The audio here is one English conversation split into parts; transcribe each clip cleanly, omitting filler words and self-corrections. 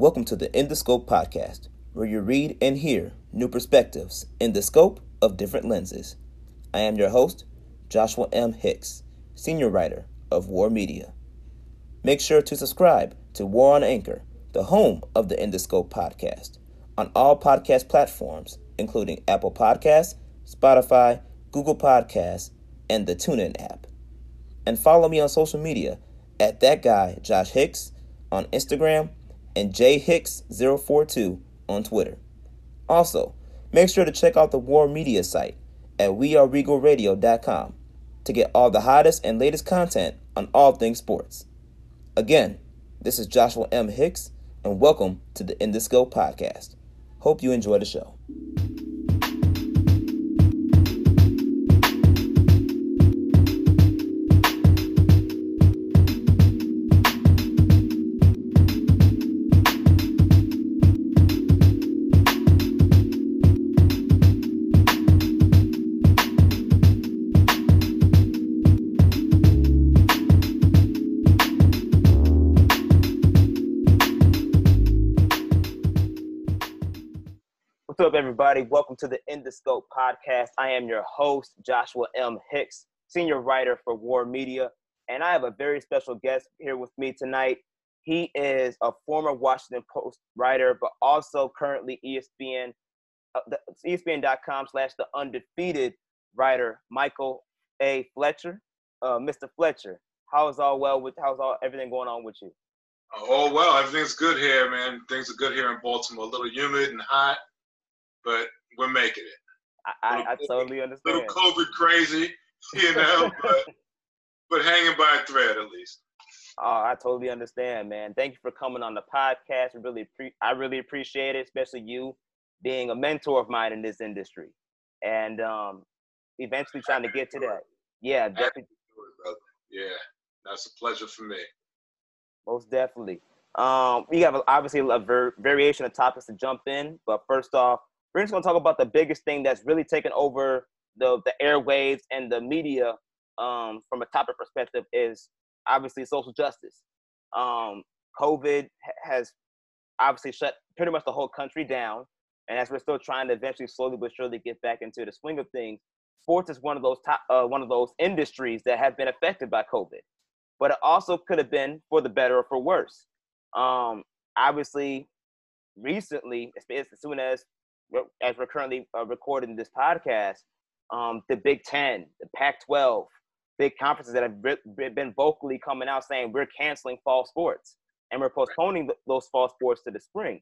Welcome to the In the Scope podcast, where you read and hear new perspectives in the scope of different lenses. I am your host, Joshua M. Hicks, senior writer of War Media. Make sure to subscribe to War on Anchor, the home of the In the Scope podcast, on all podcast platforms, including Apple Podcasts, Spotify, Google Podcasts, and the TuneIn app. And follow me on social media at That Guy Josh Hicks on Instagram, and jhicks042 on Twitter. Also, make sure to check out the War Media site at weareregalradio.com to get all the hottest and latest content on all things sports. Again, this is Joshua M. Hicks, and welcome to the In the Scope podcast. Hope you enjoy the show. What's up, everybody? Welcome to the In the Scope podcast. I am your host, Joshua M. Hicks, senior writer for War Media, and I have a very special guest here with me tonight. He is a former Washington Post writer, but also currently ESPN, ESPN.com/the undefeated writer, Michael A. Fletcher. Mr. Fletcher, how's everything going on with you? Oh, well, everything's good here, man. Things are good here in Baltimore. A little humid and hot, but we're making it. I totally understand. A little COVID crazy, you know, but hanging by a thread at least. Oh, I totally understand, man. Thank you for coming on the podcast. I really appreciate it, especially you being a mentor of mine in this industry, and eventually trying to get to that. Yeah, definitely. Yeah, that's a pleasure for me. Most definitely. We have obviously a variation of topics to jump in, but first off, we're just going to talk about the biggest thing that's really taken over the airwaves and the media from a topic perspective is obviously social justice. COVID has obviously shut pretty much the whole country down. And as we're still trying to eventually slowly but surely get back into the swing of things, sports is one of those top industries that have been affected by COVID. But it also could have been for the better or for worse. Obviously, recently, as soon as we're currently recording this podcast, the Big Ten, the Pac-12, big conferences that have been vocally coming out saying we're canceling fall sports and we're postponing those fall sports to the spring.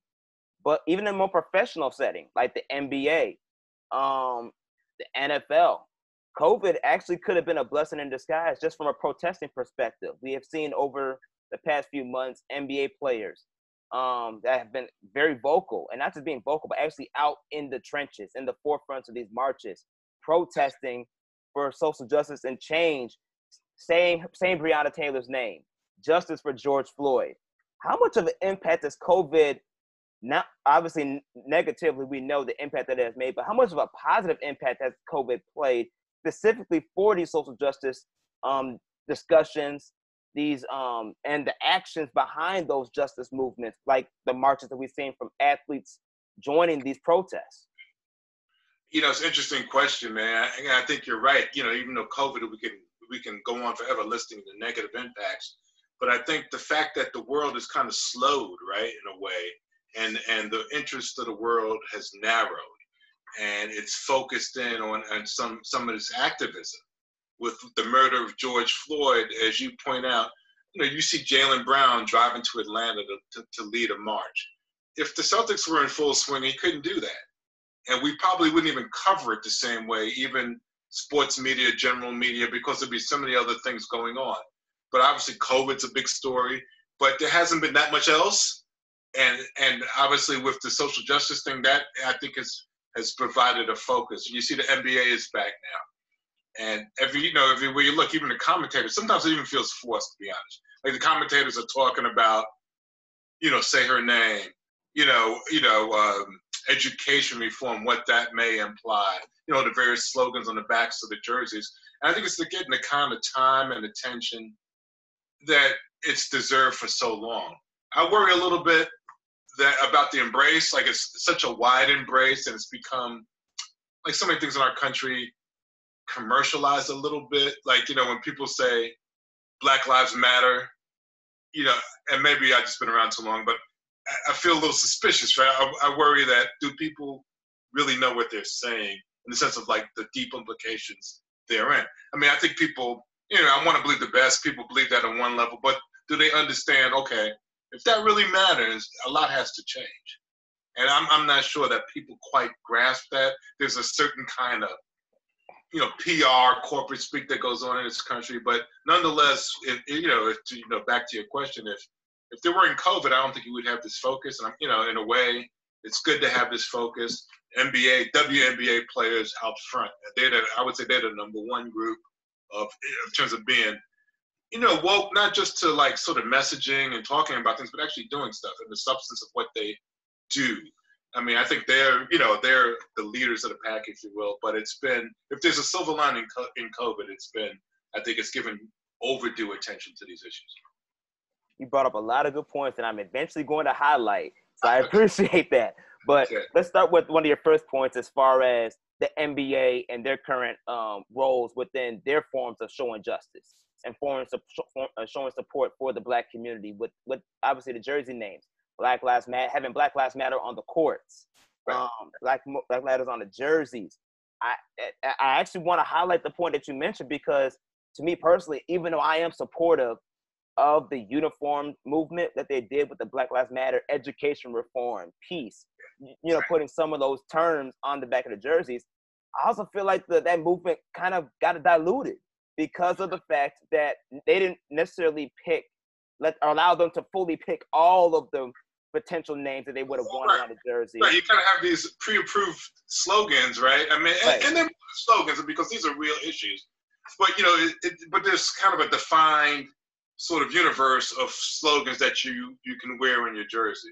But even in a more professional setting, like the NBA, the NFL, COVID actually could have been a blessing in disguise just from a protesting perspective. We have seen over the past few months NBA players that have been very vocal, and not just being vocal, but actually out in the trenches, in the forefronts of these marches, protesting for social justice and change, saying Breonna Taylor's name, justice for George Floyd. How much of an impact has COVID, not obviously negatively, we know the impact that it has made, but how much of a positive impact has COVID played specifically for these social justice discussions, and the actions behind those justice movements, like the marches that we've seen from athletes joining these protests? You know, it's an interesting question, man. And I think you're right. You know, even though COVID, we can go on forever listing the negative impacts. But I think the fact that the world is kind of slowed, right, in a way, and the interest of the world has narrowed, and it's focused in on some of this activism. With the murder of George Floyd, as you point out, you know, you see Jaylen Brown driving to Atlanta to lead a march. If the Celtics were in full swing, he couldn't do that. And we probably wouldn't even cover it the same way, even sports media, general media, because there'd be so many other things going on. But obviously COVID's a big story, but there hasn't been that much else. And obviously with the social justice thing, that I think has provided a focus. You see the NBA is back now. And everywhere you look, even the commentators, sometimes it even feels forced, to be honest. Like the commentators are talking about, you know, say her name, education reform, what that may imply, you know, the various slogans on the backs of the jerseys. And I think it's getting the kind of time and attention that it's deserved for so long. I worry a little bit that about the embrace, like it's such a wide embrace, and it's become like so many things in our country commercialized a little bit. Like, you know, when people say Black Lives Matter, you know, and maybe I've just been around too long, but I feel a little suspicious, right? I worry that, do people really know what they're saying in the sense of like the deep implications therein? I mean, I think people, you know, I want to believe the best. People believe that on one level, but do they understand, okay, if that really matters, a lot has to change. And I'm not sure that people quite grasp that. There's a certain kind of, you know, PR, corporate speak that goes on in this country. But nonetheless, if, back to your question, if there weren't COVID, I don't think you would have this focus. And, in a way, it's good to have this focus. NBA, WNBA players out front. I would say they're the number one group in terms of being, woke, not just to like sort of messaging and talking about things, but actually doing stuff and the substance of what they do. I mean, I think they're the leaders of the pack, if you will. But it's been, if there's a silver lining in COVID, I think it's given overdue attention to these issues. You brought up a lot of good points, and I'm eventually going to highlight. So I appreciate that. But let's start with one of your first points as far as the NBA and their current roles within their forms of showing justice and showing support for the Black community with obviously the jersey names. Black Lives Matter, having Black Lives Matter on the courts, right. Black Lives on the jerseys. I actually want to highlight the point that you mentioned because, to me personally, even though I am supportive of the uniform movement that they did with the Black Lives Matter, education reform, peace, putting some of those terms on the back of the jerseys, I also feel like that movement kind of got diluted because of the fact that they didn't necessarily allow them to fully pick all of the potential names that they would have wanted on the jersey. Right. You kind of have these pre-approved slogans, right? I mean, and they're slogans because these are real issues. But, but there's kind of a defined sort of universe of slogans that you can wear in your jersey.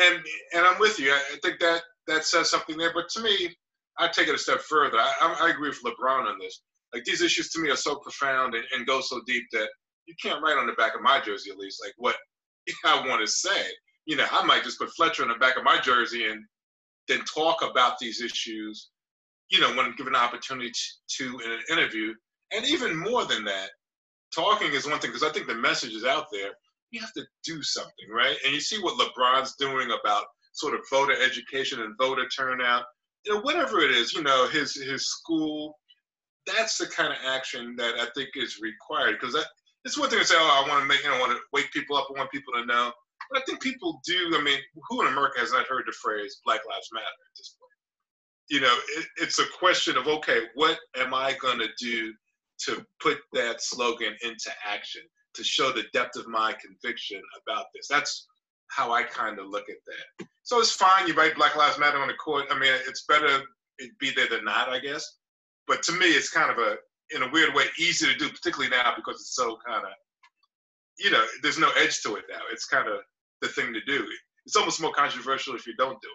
And I'm with you. I think that says something there. But to me, I take it a step further. I agree with LeBron on this. Like, these issues to me are so profound and go so deep that you can't write on the back of my jersey, at least, like what I want to say. I might just put Fletcher on the back of my jersey and then talk about these issues, when given an opportunity to in an interview. And even more than that, talking is one thing, because I think the message is out there. You have to do something, right? And you see what LeBron's doing about sort of voter education and voter turnout. Whatever it is, his school, that's the kind of action that I think is required. Because it's one thing to say, I want to make, I want to wake people up, I want people to know. But I think people do. I mean, who in America has not heard the phrase Black Lives Matter at this point? It's a question of, okay, what am I going to do to put that slogan into action, to show the depth of my conviction about this? That's how I kind of look at that. So it's fine, you write Black Lives Matter on the court. I mean, it's better it be there than not, I guess. But to me, it's kind of in a weird way, easy to do, particularly now because it's so kind of, there's no edge to it now. It's kind of the thing to do. It's almost more controversial if you don't do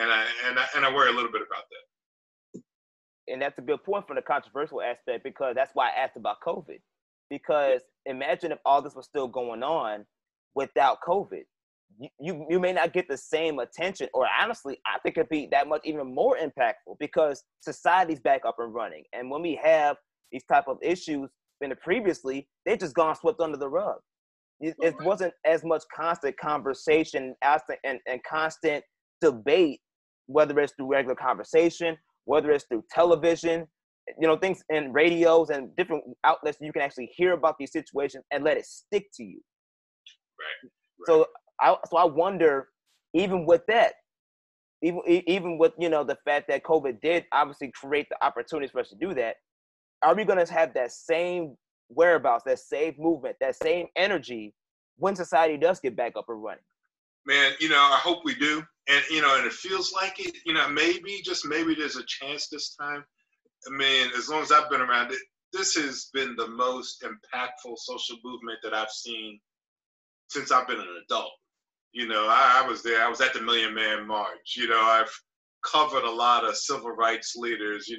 it. And I worry a little bit about that. And that's a good point from the controversial aspect, because that's why I asked about COVID. Because imagine if all this was still going on without COVID. You may not get the same attention, or honestly, I think it'd be that much even more impactful because society's back up and running. And when we have these type of issues previously, they've just gone swept under the rug. It wasn't as much constant conversation and constant debate, whether it's through regular conversation, whether it's through television, things in radios and different outlets, you can actually hear about these situations and let it stick to you. Right. So I wonder, even with that, even with the fact that COVID did obviously create the opportunities for us to do that, are we going to have that same whereabouts, that same movement, that same energy when society does get back up and running? Man, I hope we do. And, and it feels like it, maybe, just maybe there's a chance this time. I mean, as long as I've been around it, this has been the most impactful social movement that I've seen since I've been an adult. I was there. I was at the Million Man March. I've covered a lot of civil rights leaders.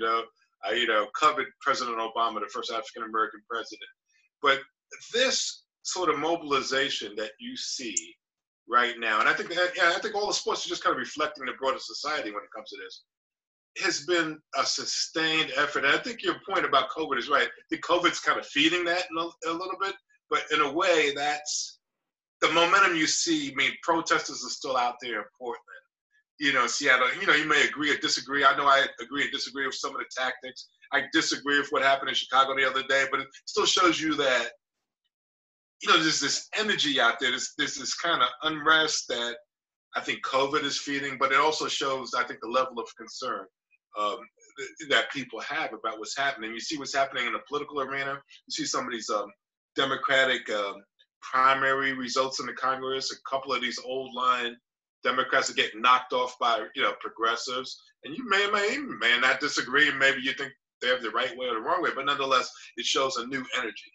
I, covered President Obama, the first African-American president. But this sort of mobilization that you see right now, and I think that, yeah, I think all the sports are just kind of reflecting the broader society when it comes to this. Has been a sustained effort. And I think your point about COVID is right. I think COVID's kind of feeding that a little bit, but in a way, that's the momentum you see. I mean, protesters are still out there in Portland, you know, Seattle. You know, you may agree or disagree. I know I agree and disagree with some of the tactics. I disagree with what happened in Chicago the other day, but it still shows you that, you know, there's this energy out there. There's this kind of unrest that I think COVID is feeding, but it also shows, I think, the level of concern that people have about what's happening. You see what's happening in the political arena. You see some of these Democratic primary results in the Congress. A couple of these old line Democrats are getting knocked off by, you know, progressives. And you may not disagree. Maybe you think they have the right way or the wrong way, but nonetheless, it shows a new energy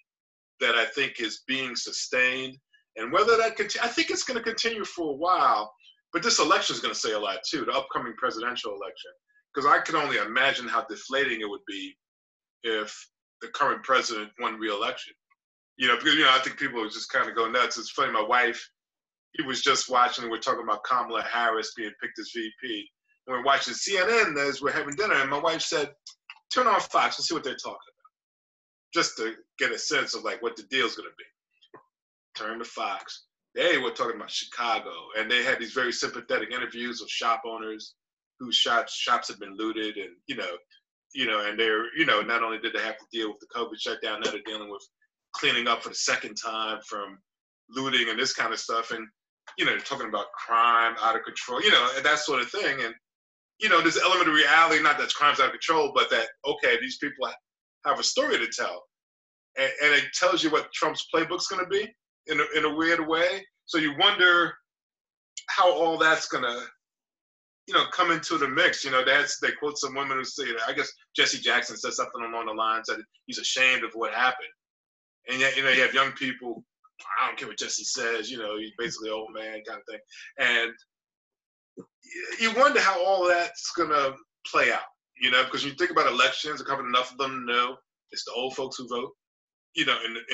that I think is being sustained. And whether that continues, I think it's going to continue for a while. But this election is going to say a lot, too, the upcoming presidential election, because I can only imagine how deflating it would be if the current president won re-election. You know, because, you know, I think people would just kind of go nuts. It's funny, my wife, he was just watching, we're talking about Kamala Harris being picked as VP. And we're watching CNN as we're having dinner, and my wife said, turn on Fox and see what they're talking about, just to get a sense of, like, what the deal's going to be. Turn to Fox. They were talking about Chicago, and they had these very sympathetic interviews of shop owners whose shops had been looted, and and they're, you know, not only did they have to deal with the COVID shutdown, now they're dealing with cleaning up for the second time from looting and this kind of stuff, and they're talking about crime out of control, and that sort of thing, and this element of reality, not that crime's out of control, but that okay, these people have a story to tell, and it tells you what Trump's playbook's going to be. In a weird way. So you wonder how all that's going to, come into the mix. They quote some women who say, I guess Jesse Jackson said something along the lines that he's ashamed of what happened. And yet, you have young people, I don't care what Jesse says, he's basically an old man kind of thing. And you wonder how all that's going to play out, because you think about elections, enough of them know it's the old folks who vote. In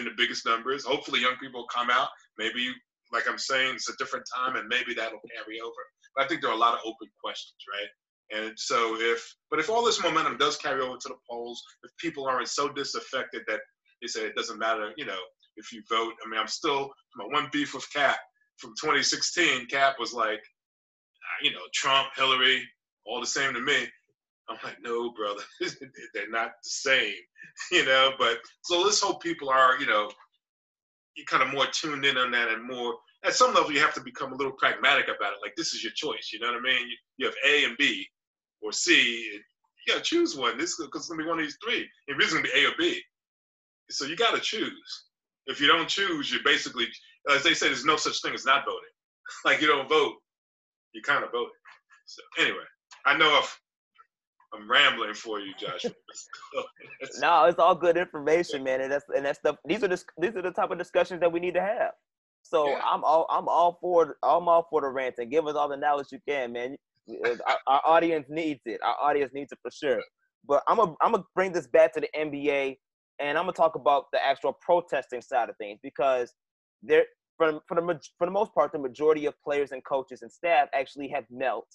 the biggest numbers. Hopefully young people come out. Maybe, like I'm saying, it's a different time, and maybe that'll carry over. But I think there are a lot of open questions, right? And so if all this momentum does carry over to the polls, if people aren't so disaffected that they say it doesn't matter, if you vote. I mean, I'm still, my one beef with Cap from 2016, Cap was like, Trump, Hillary, all the same to me. I'm like, no, brother, they're not the same, but so let's hope people are, you're kind of more tuned in on that, and more, at some level, you have to become a little pragmatic about it. Like, this is your choice, You have A and B or C, and you got to choose one. This is going to be one of these three. If it's going to be A or B. So you got to choose. If you don't choose, you're basically, as they say, there's no such thing as not voting. Like, you don't vote, you kind of voting. So anyway, I know I'm rambling for you, Joshua. No, it's all good information, man. And that's stuff. These are the type of discussions that we need to have. So yeah. I'm all for the rant, and give us all the knowledge you can, man. Our audience needs it. Our audience needs it for sure. But I'm gonna bring this back to the NBA, and I'm gonna talk about the actual protesting side of things, because for the most part, the majority of players and coaches and staff actually have knelt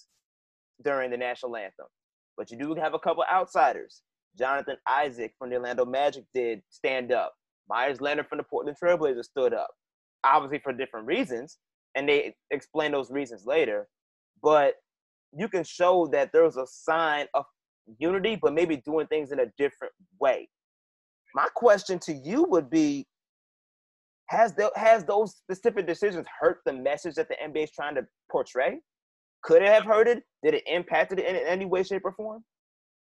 during the national anthem. But you do have a couple outsiders. Jonathan Isaac from the Orlando Magic did stand up. Myers Leonard from the Portland Trailblazers stood up, obviously for different reasons, and they explain those reasons later. But you can show that there was a sign of unity, but maybe doing things in a different way. My question to you would be, has those specific decisions hurt the message that the NBA is trying to portray? Could it have hurt it? Did it impact it in any way, shape, or form?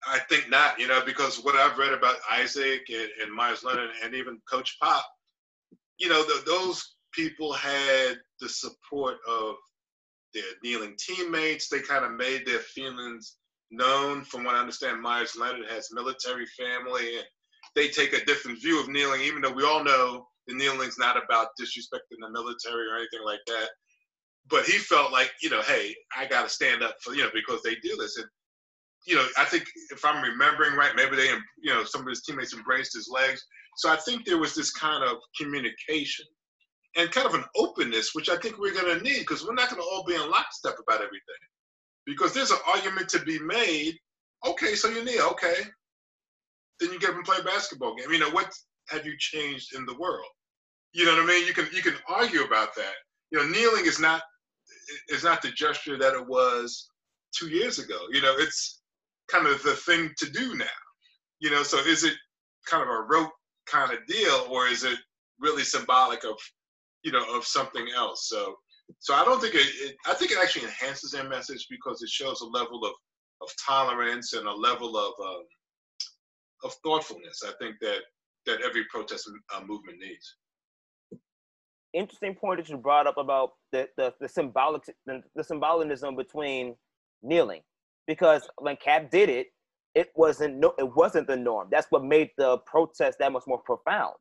I think not, because what I've read about Isaac and Myers Leonard and even Coach Pop, those people had the support of their kneeling teammates. They kind of made their feelings known. From what I understand, Myers Leonard has military family, and they take a different view of kneeling, even though we all know the kneeling's not about disrespecting the military or anything like that. But he felt like, hey, I got to stand up for, because they do this. And, I think if I'm remembering right, maybe they, some of his teammates embraced his legs. So I think there was this kind of communication and kind of an openness, which I think we're going to need, because we're not going to all be in lockstep about everything. Because there's an argument to be made. Okay, so you need, okay. Then you get up and play a basketball game. You know, what have you changed in the world? You know what I mean? You can argue about that. You know, kneeling is not the gesture that it was 2 years ago. You know, it's kind of the thing to do now. You know, so is it kind of a rote kind of deal, or is it really symbolic of, you know, of something else? So I don't think I think it actually enhances their message, because it shows a level of tolerance and a level of thoughtfulness, I think, that every protest movement needs. Interesting point that you brought up about the symbolism between kneeling, because when Cap did it, it wasn't the norm. That's what made the protest that much more profound,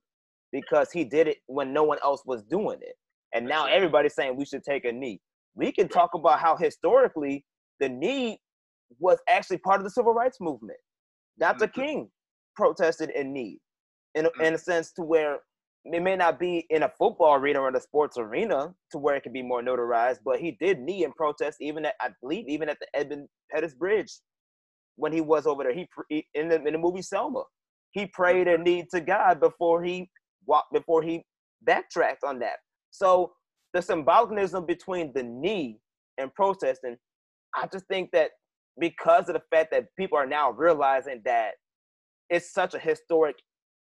because he did it when no one else was doing it. And now everybody's saying we should take a knee. We can talk about how historically the knee was actually part of the civil rights movement. Dr. King protested in knee, in a sense to where it may not be in a football arena or in a sports arena to where it can be more notarized, but he did knee in protest, even at the Edmund Pettus Bridge when he was over there. He in the movie Selma, he prayed a knee to God before he backtracked on that. So the symbolism between the knee and protesting, I just think that because of the fact that people are now realizing that it's such a historic,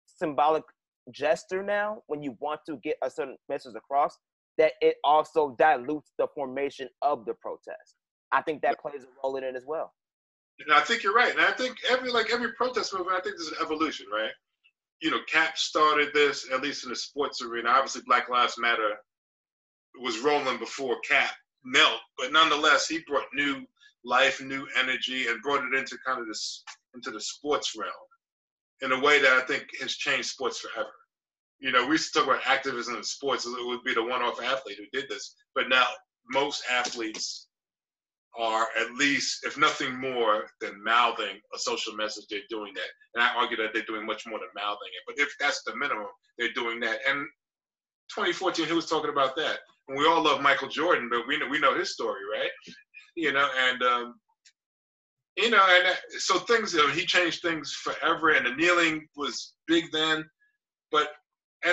symbolic gesture now, when you want to get a certain message across, that it also dilutes the formation of the protest. I think that plays a role in it as well. And I think you're right. And I think every protest movement, I think there's an evolution, right? You know, Cap started this, at least in the sports arena. Obviously, Black Lives Matter was rolling before Cap knelt, but nonetheless, he brought new life, new energy, and brought it into kind of this, into the sports realm in a way that I think has changed sports forever. You know, we used to talk about activism in sports, it would be the one-off athlete who did this, but now most athletes are, at least, if nothing more than mouthing a social message, they're doing that. And I argue that they're doing much more than mouthing it. But if that's the minimum, they're doing that. And 2014, who was talking about that? And we all love Michael Jordan, but we know his story, right? You know, and so things, you know, he changed things forever, and the kneeling was big then. And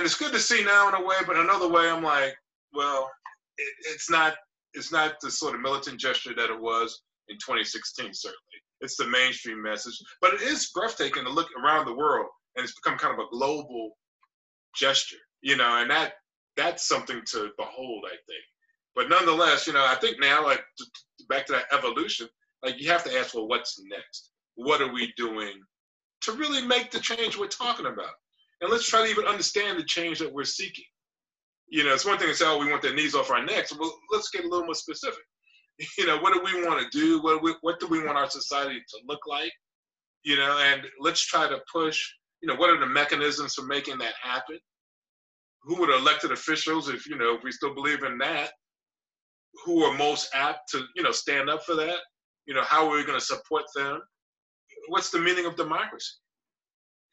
it's good to see now in a way, but another way, I'm like, well, it's not the sort of militant gesture that it was in 2016, certainly. It's the mainstream message. But it is breathtaking to look around the world, and it's become kind of a global gesture, you know, and that's something to behold, I think. But nonetheless, you know, I think now, like, back to that evolution, like, you have to ask, well, what's next? What are we doing to really make the change we're talking about? And let's try to even understand the change that we're seeking. You know, it's one thing to say, oh, we want their knees off our necks. Well, let's get a little more specific. You know, what do we want to do? What do we want our society to look like? You know, and let's try to push, you know, what are the mechanisms for making that happen? Who are the elected officials, if, you know, if we still believe in that, who are most apt to, you know, stand up for that? You know, how are we going to support them? What's the meaning of democracy?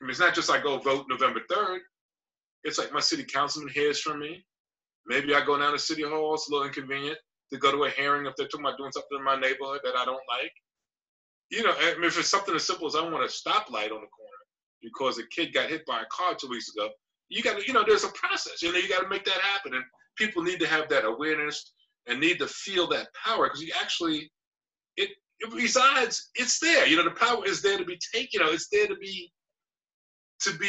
I mean, it's not just like, go vote November 3rd. It's like my city councilman hears from me. Maybe I go down to City Hall, it's a little inconvenient to go to a hearing if they're talking about doing something in my neighborhood that I don't like. You know, I mean, if it's something as simple as I want a stoplight on the corner because a kid got hit by a car 2 weeks ago, you got to, you know, there's a process. You know, you got to make that happen. And people need to have that awareness and need to feel that power, because you actually, it resides, it's there. You know, the power is there to be taken, you know, it's there to be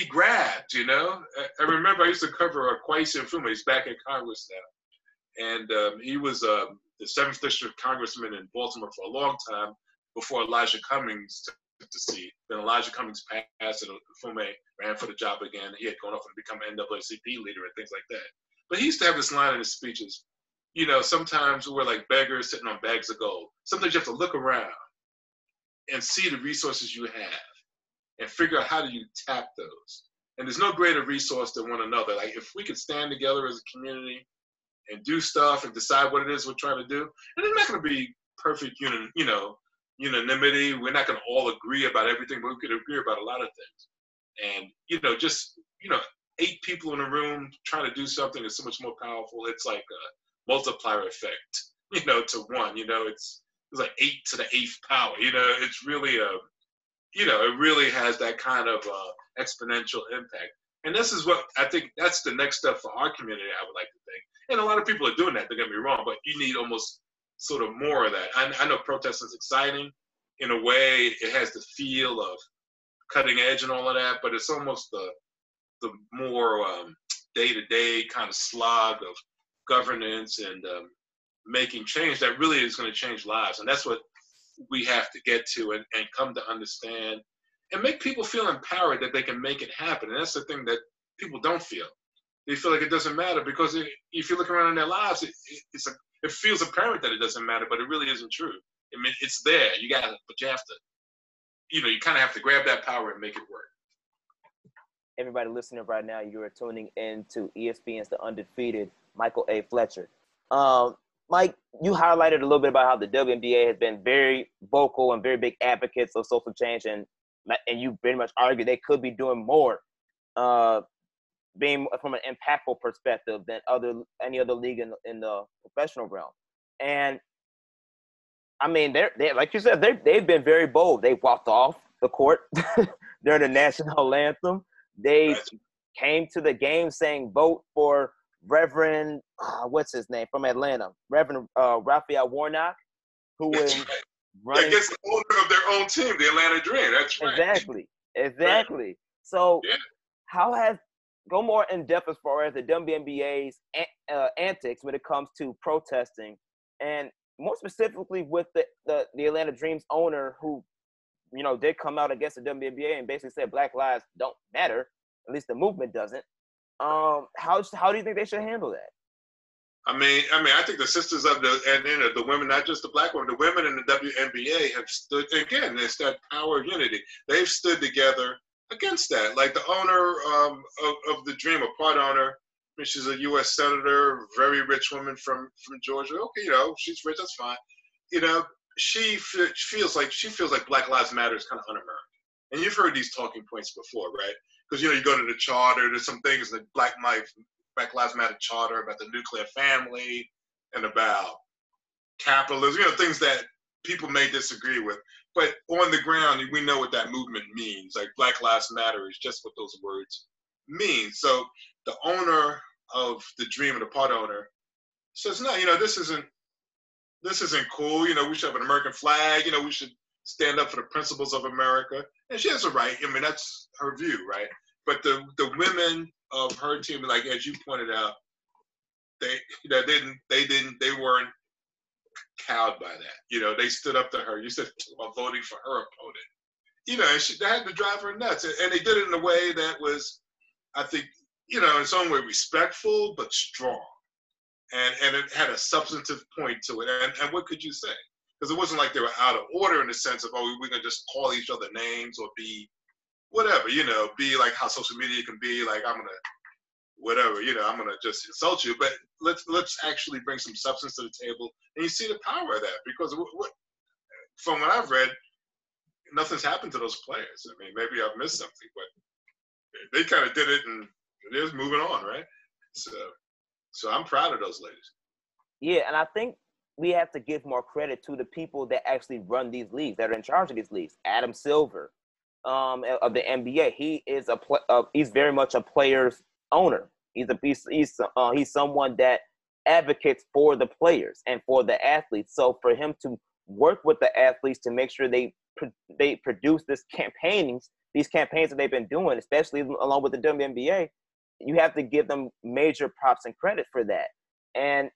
grabbed, you know? I remember I used to cover Kwesi Nkrumah. He's back in Congress now. And he was the 7th District Congressman in Baltimore for a long time before Elijah Cummings took the seat. Then Elijah Cummings passed and Nkrumah ran for the job again. He had gone off and become an NAACP leader and things like that. But he used to have this line in his speeches, you know, sometimes we're like beggars sitting on bags of gold. Sometimes you have to look around and see the resources you have, and figure out how do you tap those. And there's no greater resource than one another. Like, if we could stand together as a community and do stuff and decide what it is we're trying to do, and it's not going to be perfect, you know, unanimity. We're not going to all agree about everything, but we could agree about a lot of things. And, you know, just, you know, eight people in a room trying to do something is so much more powerful. It's like a multiplier effect, you know, to one, you know, it's like 8⁸ power, you know, it's really a, you know, it really has that kind of exponential impact. And this is what I think that's the next step for our community, I would like to think. And a lot of people are doing that, don't get me wrong, but you need almost sort of more of that. I know protest is exciting. In a way, it has the feel of cutting edge and all of that, but it's almost the more day-to-day kind of slog of governance and making change that really is going to change lives. And that's what we have to get to and come to understand and make people feel empowered that they can make it happen. And that's the thing that people don't feel. They feel like it doesn't matter because if you look around in their lives, it feels apparent that it doesn't matter, but it really isn't true. I mean, it's there. But you have to, you know, you kind of have to grab that power and make it work. Everybody listening right now, you are tuning in to ESPN's The Undefeated, Michael A. Fletcher. Mike, you highlighted a little bit about how the WNBA has been very vocal and very big advocates of social change, and you very much argue they could be doing more, being from an impactful perspective than any other league in the professional realm. And I mean, they like you said, they've been very bold. They walked off the court during the national anthem. They came to the game saying, "Vote for Reverend what's his name from Atlanta, Reverend Raphael Warnock, who was running." I guess the owner of their own team, the Atlanta Dream. That's right. Exactly. Right. So, How has go more in depth as far as the WNBA's antics when it comes to protesting and more specifically with the Atlanta Dream's owner who, you know, did come out against the WNBA and basically said Black lives don't matter, at least the movement doesn't. How do you think they should handle that? I mean, I think the sisters of the women, not just the Black women, the women in the WNBA have stood, again, it's that power of unity. They've stood together against that. Like the owner of the Dream, a part owner, I mean, she's a U.S. senator, very rich woman from Georgia. Okay, you know, she's rich, that's fine. You know, she feels like Black Lives Matter is kind of un-American. And you've heard these talking points before, right? Because, you know, you go to the charter, there's some things in the Black Lives Matter charter about the nuclear family and about capitalism, you know, things that people may disagree with. But on the ground, we know what that movement means. Like Black Lives Matter is just what those words mean. So the owner of the Dream and the part owner says, no, you know, this isn't cool. You know, we should have an American flag. You know, we should stand up for the principles of America. And she has a right. I mean, that's her view, right? But the women of her team, like as you pointed out, they weren't cowed by that. You know, they stood up to her. You said while voting for her opponent. You know, and they had to drive her nuts. And they did it in a way that was, I think, you know, in some way respectful but strong. And it had a substantive point to it. And what could you say? Because it wasn't like they were out of order in the sense of, oh, we're going to just call each other names or be whatever, you know, be like how social media can be, like I'm going to, whatever, you know, I'm going to just insult you. But let's actually bring some substance to the table. And you see the power of that because from what I've read, nothing's happened to those players. I mean, maybe I've missed something, but they kind of did it and they're just moving on, right? So I'm proud of those ladies. Yeah, and I think we have to give more credit to the people that actually run these leagues, that are in charge of these leagues. Adam Silver of the NBA, he is he's very much a player's owner. He's someone that advocates for the players and for the athletes. So for him to work with the athletes to make sure they produce these campaigns that they've been doing, especially along with the WNBA, you have to give them major props and credit for that. And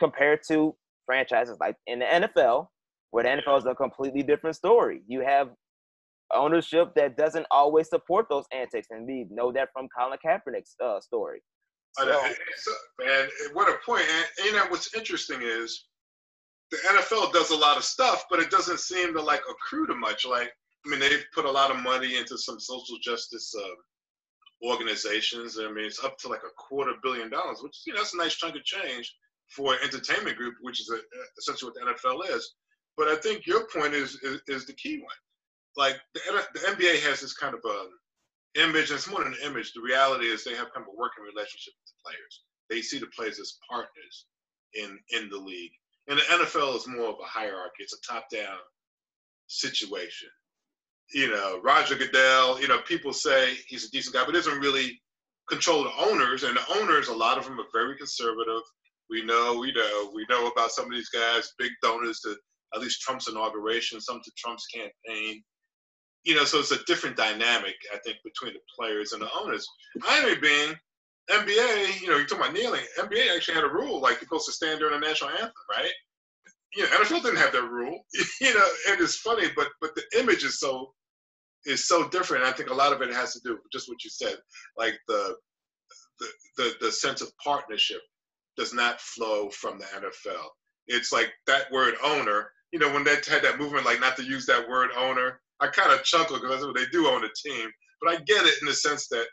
compared to franchises like in the NFL, where the NFL is a completely different story. You have ownership that doesn't always support those antics, and we know that from Colin Kaepernick's story. And what a point. And, you know, what's interesting is the NFL does a lot of stuff, but it doesn't seem to, like, accrue to much. Like, I mean, they've put a lot of money into some social justice organizations. I mean, it's up to, like, $250 million, which, you know, that's a nice chunk of change for an entertainment group, which is essentially what the NFL is. But I think your point is the key one. Like, the NBA has this kind of image, and it's more than an image. The reality is they have kind of a working relationship with the players. They see the players as partners in the league. And the NFL is more of a hierarchy. It's a top-down situation. You know, Roger Goodell, you know, people say he's a decent guy, but doesn't really control the owners. And the owners, a lot of them are very conservative. We know about some of these guys, big donors to at least Trump's inauguration, some to Trump's campaign. You know, so it's a different dynamic, I think, between the players and the owners. Irony being, NBA, you know, you're talking about kneeling. NBA actually had a rule, like, you're supposed to stand during the national anthem, right? You know, NFL didn't have that rule. You know, and it's funny, but the image is so different. I think a lot of it has to do with just what you said, like the sense of partnership does not flow from the NFL. It's like that word owner, you know, when they had that movement, like not to use that word owner, I kind of chuckle because that's what they do own a team. But I get it in the sense that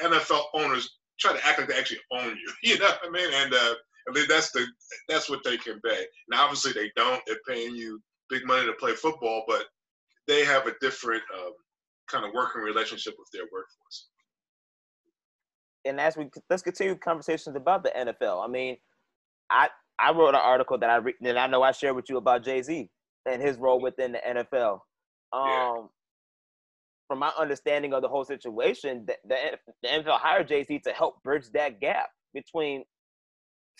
NFL owners try to act like they actually own you. You know what I mean? And that's what they convey. Now, obviously, they don't. They're paying you big money to play football, but they have a different kind of working relationship with their workforce. And let's continue conversations about the NFL. I mean, I wrote an article that I know I shared with you about Jay-Z and his role within the NFL. Yeah. From my understanding of the whole situation, the NFL hired Jay-Z to help bridge that gap between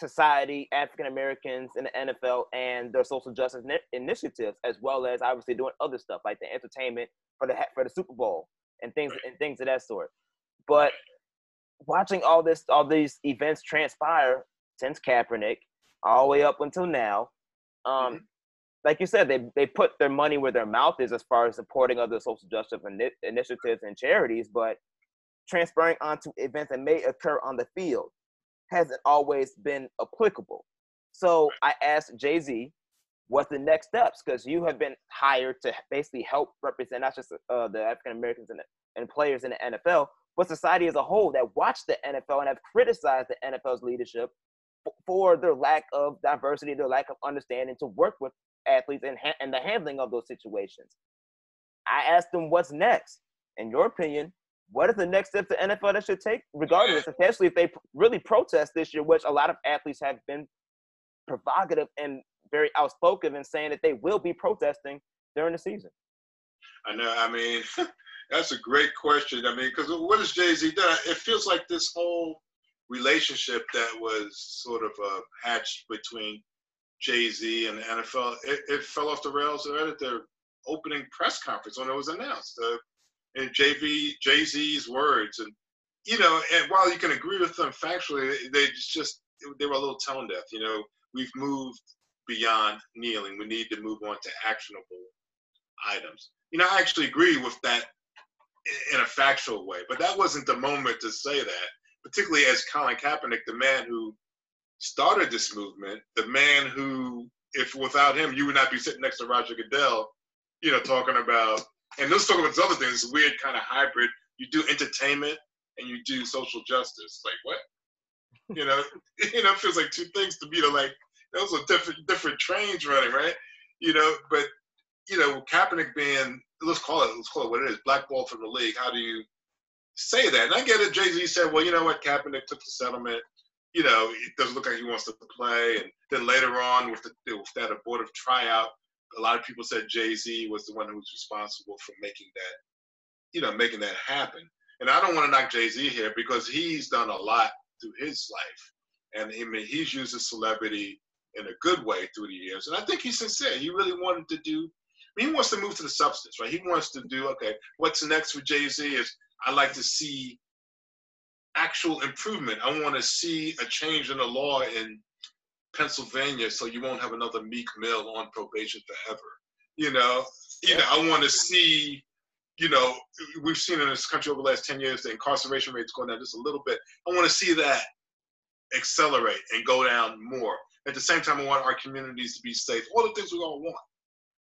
society, African Americans in the NFL, and their social justice initiatives, as well as obviously doing other stuff like the entertainment for the Super Bowl and things, right, and things of that sort. But watching all these events transpire since Kaepernick all the way up until now, mm-hmm. Like you said, they put their money where their mouth is as far as supporting other social justice initiatives and charities, but transferring onto events that may occur on the field hasn't always been applicable. So I asked Jay-Z, what's the next steps? Because you have been hired to basically help represent not just the African Americans and players in the NFL, but society as a whole that watch the NFL and have criticized the NFL's leadership for their lack of diversity, their lack of understanding to work with athletes and the handling of those situations. I asked them, what's next? In your opinion, what is the next step the NFL that should take, regardless, especially if they really protest this year, which a lot of athletes have been provocative and very outspoken in saying that they will be protesting during the season? I know. I mean, that's a great question. I mean, because what has Jay-Z done? It feels like this whole relationship that was sort of hatched between Jay-Z and the NFL, it fell off the rails right at their opening press conference when it was announced. And Jay-Z's words, and you know, and while you can agree with them factually, they were a little tone deaf. You know, we've moved beyond kneeling. We need to move on to actionable items. You know, I actually agree with that in a factual way, but that wasn't the moment to say that, particularly as Colin Kaepernick, the man who started this movement, the man who, if without him, you would not be sitting next to Roger Goodell, you know, talking about, and let's talk about this other thing, this weird kind of hybrid. You do entertainment and you do social justice. Like, what? You know, it feels like two things to me. To like, those are different trains running, right? You know, but, you know, Kaepernick being, let's call it what it is, blackballed from the league. How do you say that? And I get it. Jay-Z said, well, you know what, Kaepernick took the settlement. You know, it doesn't look like he wants to play. And then later on with that abortive tryout, a lot of people said Jay-Z was the one who was responsible for making that happen. And I don't want to knock Jay-Z here because he's done a lot through his life. And I mean, he's used his celebrity in a good way through the years. And I think he's sincere. He really wanted to do, I mean, he wants to move to the substance, right? He wants to do, okay, what's next for Jay-Z is I'd like to see actual improvement. I want to see a change in the law in Pennsylvania so you won't have another Meek Mill on probation forever. You know, I want to see, you know, we've seen in this country over the last 10 years, the incarceration rate's going down just a little bit. I want to see that accelerate and go down more. At the same time, I want our communities to be safe. All the things we all want.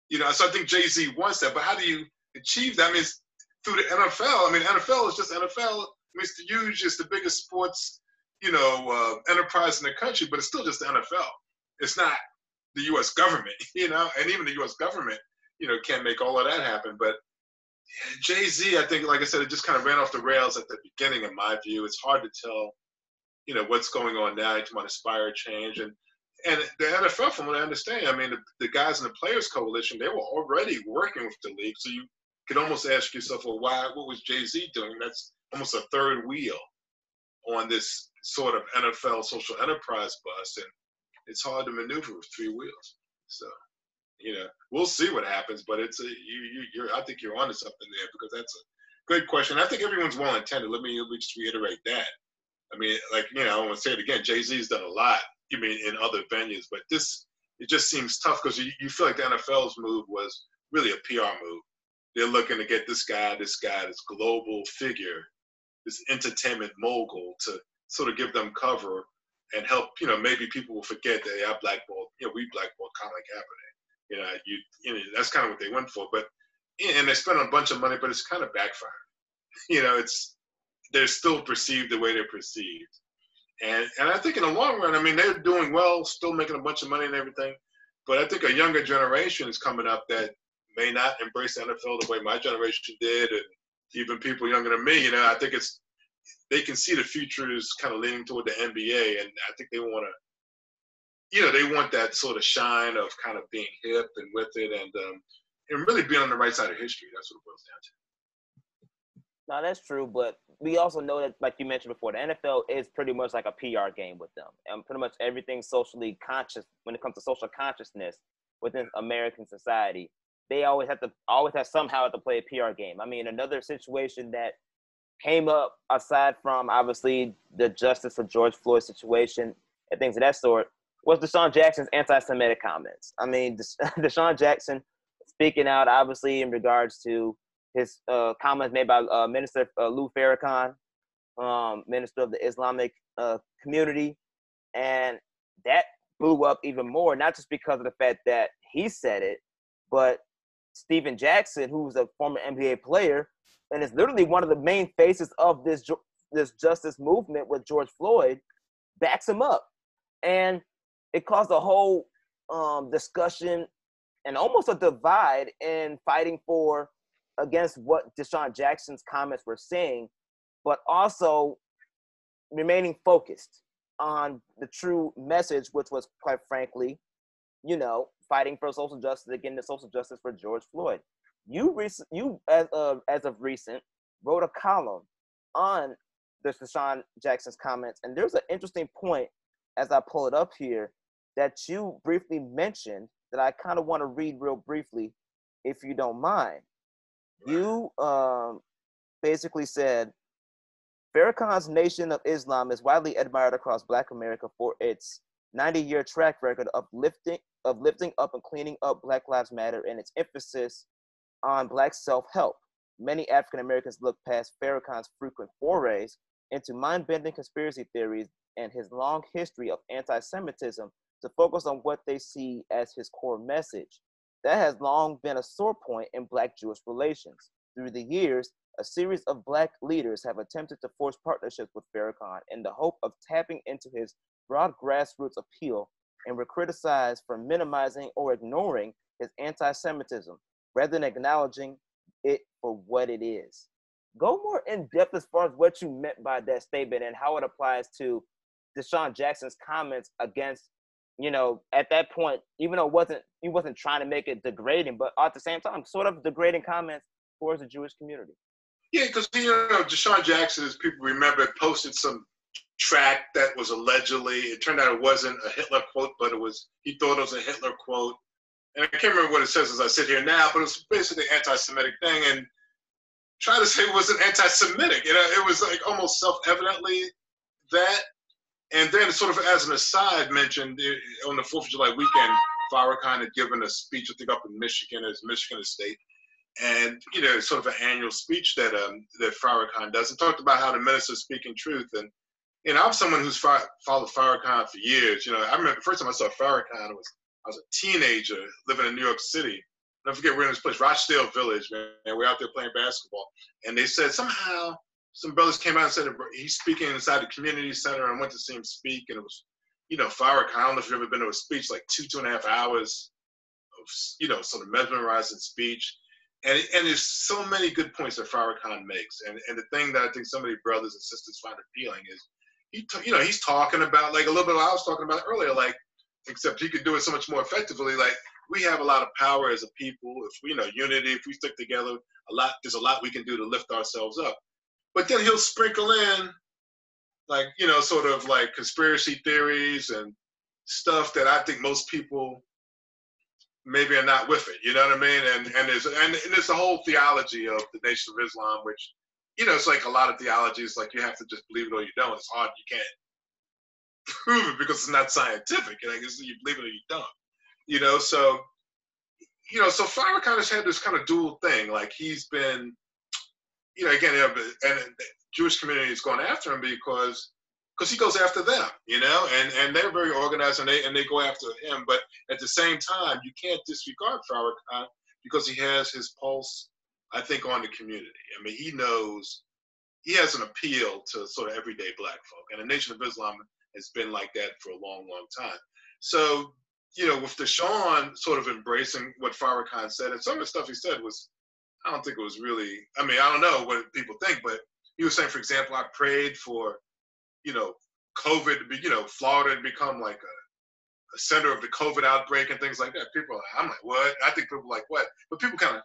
You know, so I think Jay-Z wants that, but how do you achieve that? I mean, it's through the NFL. I mean, NFL is just NFL. I mean, it's the huge, it's the biggest sports, you know, enterprise in the country, but it's still just the NFL. It's not the U.S. government, you know, and even the U.S. government, you know, can't make all of that happen. But Jay-Z, I think, like I said, it just kind of ran off the rails at the beginning, in my view. It's hard to tell, you know, what's going on now. You want to inspire change. And the NFL, from what I understand, I mean, the guys in the Players Coalition, they were already working with the league. So you could almost ask yourself, well, why? What was Jay-Z doing? That's almost a third wheel on this sort of NFL social enterprise bus. And it's hard to maneuver with three wheels. So, you know, we'll see what happens, but it's a I think you're onto something there, because that's a good question. I think everyone's well intended. Let me just reiterate that. I mean, like, you know, I want to say it again. Jay-Z's done a lot. You mean in other venues, but this, it just seems tough, because you feel like the NFL's move was really a PR move. They're looking to get this guy, this global figure, this entertainment mogul, to sort of give them cover and help. You know, maybe people will forget that I blackballed. You know, we blackballed Colin Kaepernick. You know, that's kind of what they went for. But, and they spent a bunch of money, but it's kind of backfired. You know, they're still perceived the way they're perceived. And I think in the long run, I mean, they're doing well, still making a bunch of money and everything. But I think a younger generation is coming up that may not embrace the NFL the way my generation did, and even people younger than me. You know, I think they can see the future is kind of leaning toward the NBA, and I think they want to, you know, they want that sort of shine of kind of being hip and with it, and really being on the right side of history. That's what it boils down to. No, that's true, but we also know that, like you mentioned before, the NFL is pretty much like a PR game with them, and pretty much everything socially conscious, when it comes to social consciousness within American society, they always have somehow to play a PR game. I mean, another situation that came up, aside from obviously the justice for George Floyd situation and things of that sort, was Deshaun Jackson's anti-Semitic comments. I mean, Deshaun Jackson speaking out, obviously, in regards to his comments made by Minister Louis Farrakhan, Minister of the Islamic Community. And that blew up even more, not just because of the fact that he said it, but Steven Jackson, who's a former NBA player, and is literally one of the main faces of this justice movement with George Floyd, backs him up. And it caused a whole discussion and almost a divide in fighting for against what Deshaun Jackson's comments were saying, but also remaining focused on the true message, which was, quite frankly, you know, fighting for social justice, again, the social justice for George Floyd. You, as of recent, wrote a column on the Deshaun Jackson's comments, and there's an interesting point, as I pull it up here, that you briefly mentioned that I kind of want to read real briefly, if you don't mind. You basically said, Farrakhan's Nation of Islam is widely admired across Black America for its 90-year track record of lifting up and cleaning up Black Lives Matter and its emphasis on Black self-help. Many African Americans look past Farrakhan's frequent forays into mind-bending conspiracy theories and his long history of anti-Semitism to focus on what they see as his core message. That has long been a sore point in Black-Jewish relations. Through the years, a series of Black leaders have attempted to forge partnerships with Farrakhan in the hope of tapping into his broad grassroots appeal, and were criticized for minimizing or ignoring his anti-Semitism rather than acknowledging it for what it is. Go more in depth as far as what you meant by that statement and how it applies to Deshaun Jackson's comments against, you know, at that point, even though he wasn't trying to make it degrading, but at the same time, sort of degrading comments towards the Jewish community. Yeah, because, you know, Deshaun Jackson, as people remember, posted some track that was allegedly, it turned out it wasn't a Hitler quote, but he thought it was a Hitler quote. And I can't remember what it says as I sit here now, but it was basically an anti-Semitic thing, and trying to say it wasn't anti-Semitic. You know, it was like almost self-evidently that. And then sort of as an aside mentioned, on the 4th of July weekend, Farrakhan had given a speech, I think up in Michigan, as Michigan State. And, you know, sort of an annual speech that Farrakhan does. It talked about how the minister's speaking truth. And, you know, I'm someone who's followed Farrakhan for years. You know, I remember the first time I saw Farrakhan I was a teenager living in New York City. Don't forget, we're in this place, Rochdale Village, man, and we're out there playing basketball. And they said somehow some brothers came out and said he's speaking inside the community center, and went to see him speak. And it was, you know, Farrakhan, I don't know if you've ever been to a speech, like two and a half hours of, you know, sort of mesmerizing speech. And there's so many good points that Farrakhan makes. And the thing that I think so many brothers and sisters find appealing is, he's talking about, like, a little bit of what I was talking about earlier, like, except he could do it so much more effectively. Like, we have a lot of power as a people. If we, unity, if we stick together, there's a lot we can do to lift ourselves up. But then he'll sprinkle in, like, sort of like conspiracy theories and stuff that I think most people maybe are not with it. You know what I mean? And there's the whole theology of the Nation of Islam, which, it's like a lot of theologies, like you have to just believe it or you don't. It's hard. You can't prove it because it's not scientific. And I guess you believe it or you don't. So Farrakhan has had this kind of dual thing. Like, he's been, and the Jewish community is going after him because he goes after them, and they're very organized and they go after him. But at the same time, you can't disregard Farrakhan because he has his pulse, I think, on the community. I mean, he knows, he has an appeal to sort of everyday black folk. And the Nation of Islam has been like that for a long, long time. So, with Deshaun sort of embracing what Farrakhan said, and some of the stuff he said was, I don't think it was really, I mean, I don't know what people think, but he was saying, for example, I prayed for, COVID, Florida to become like a center of the COVID outbreak and things like that. People are like, I'm like, what? I think people are like, what? But people kind of,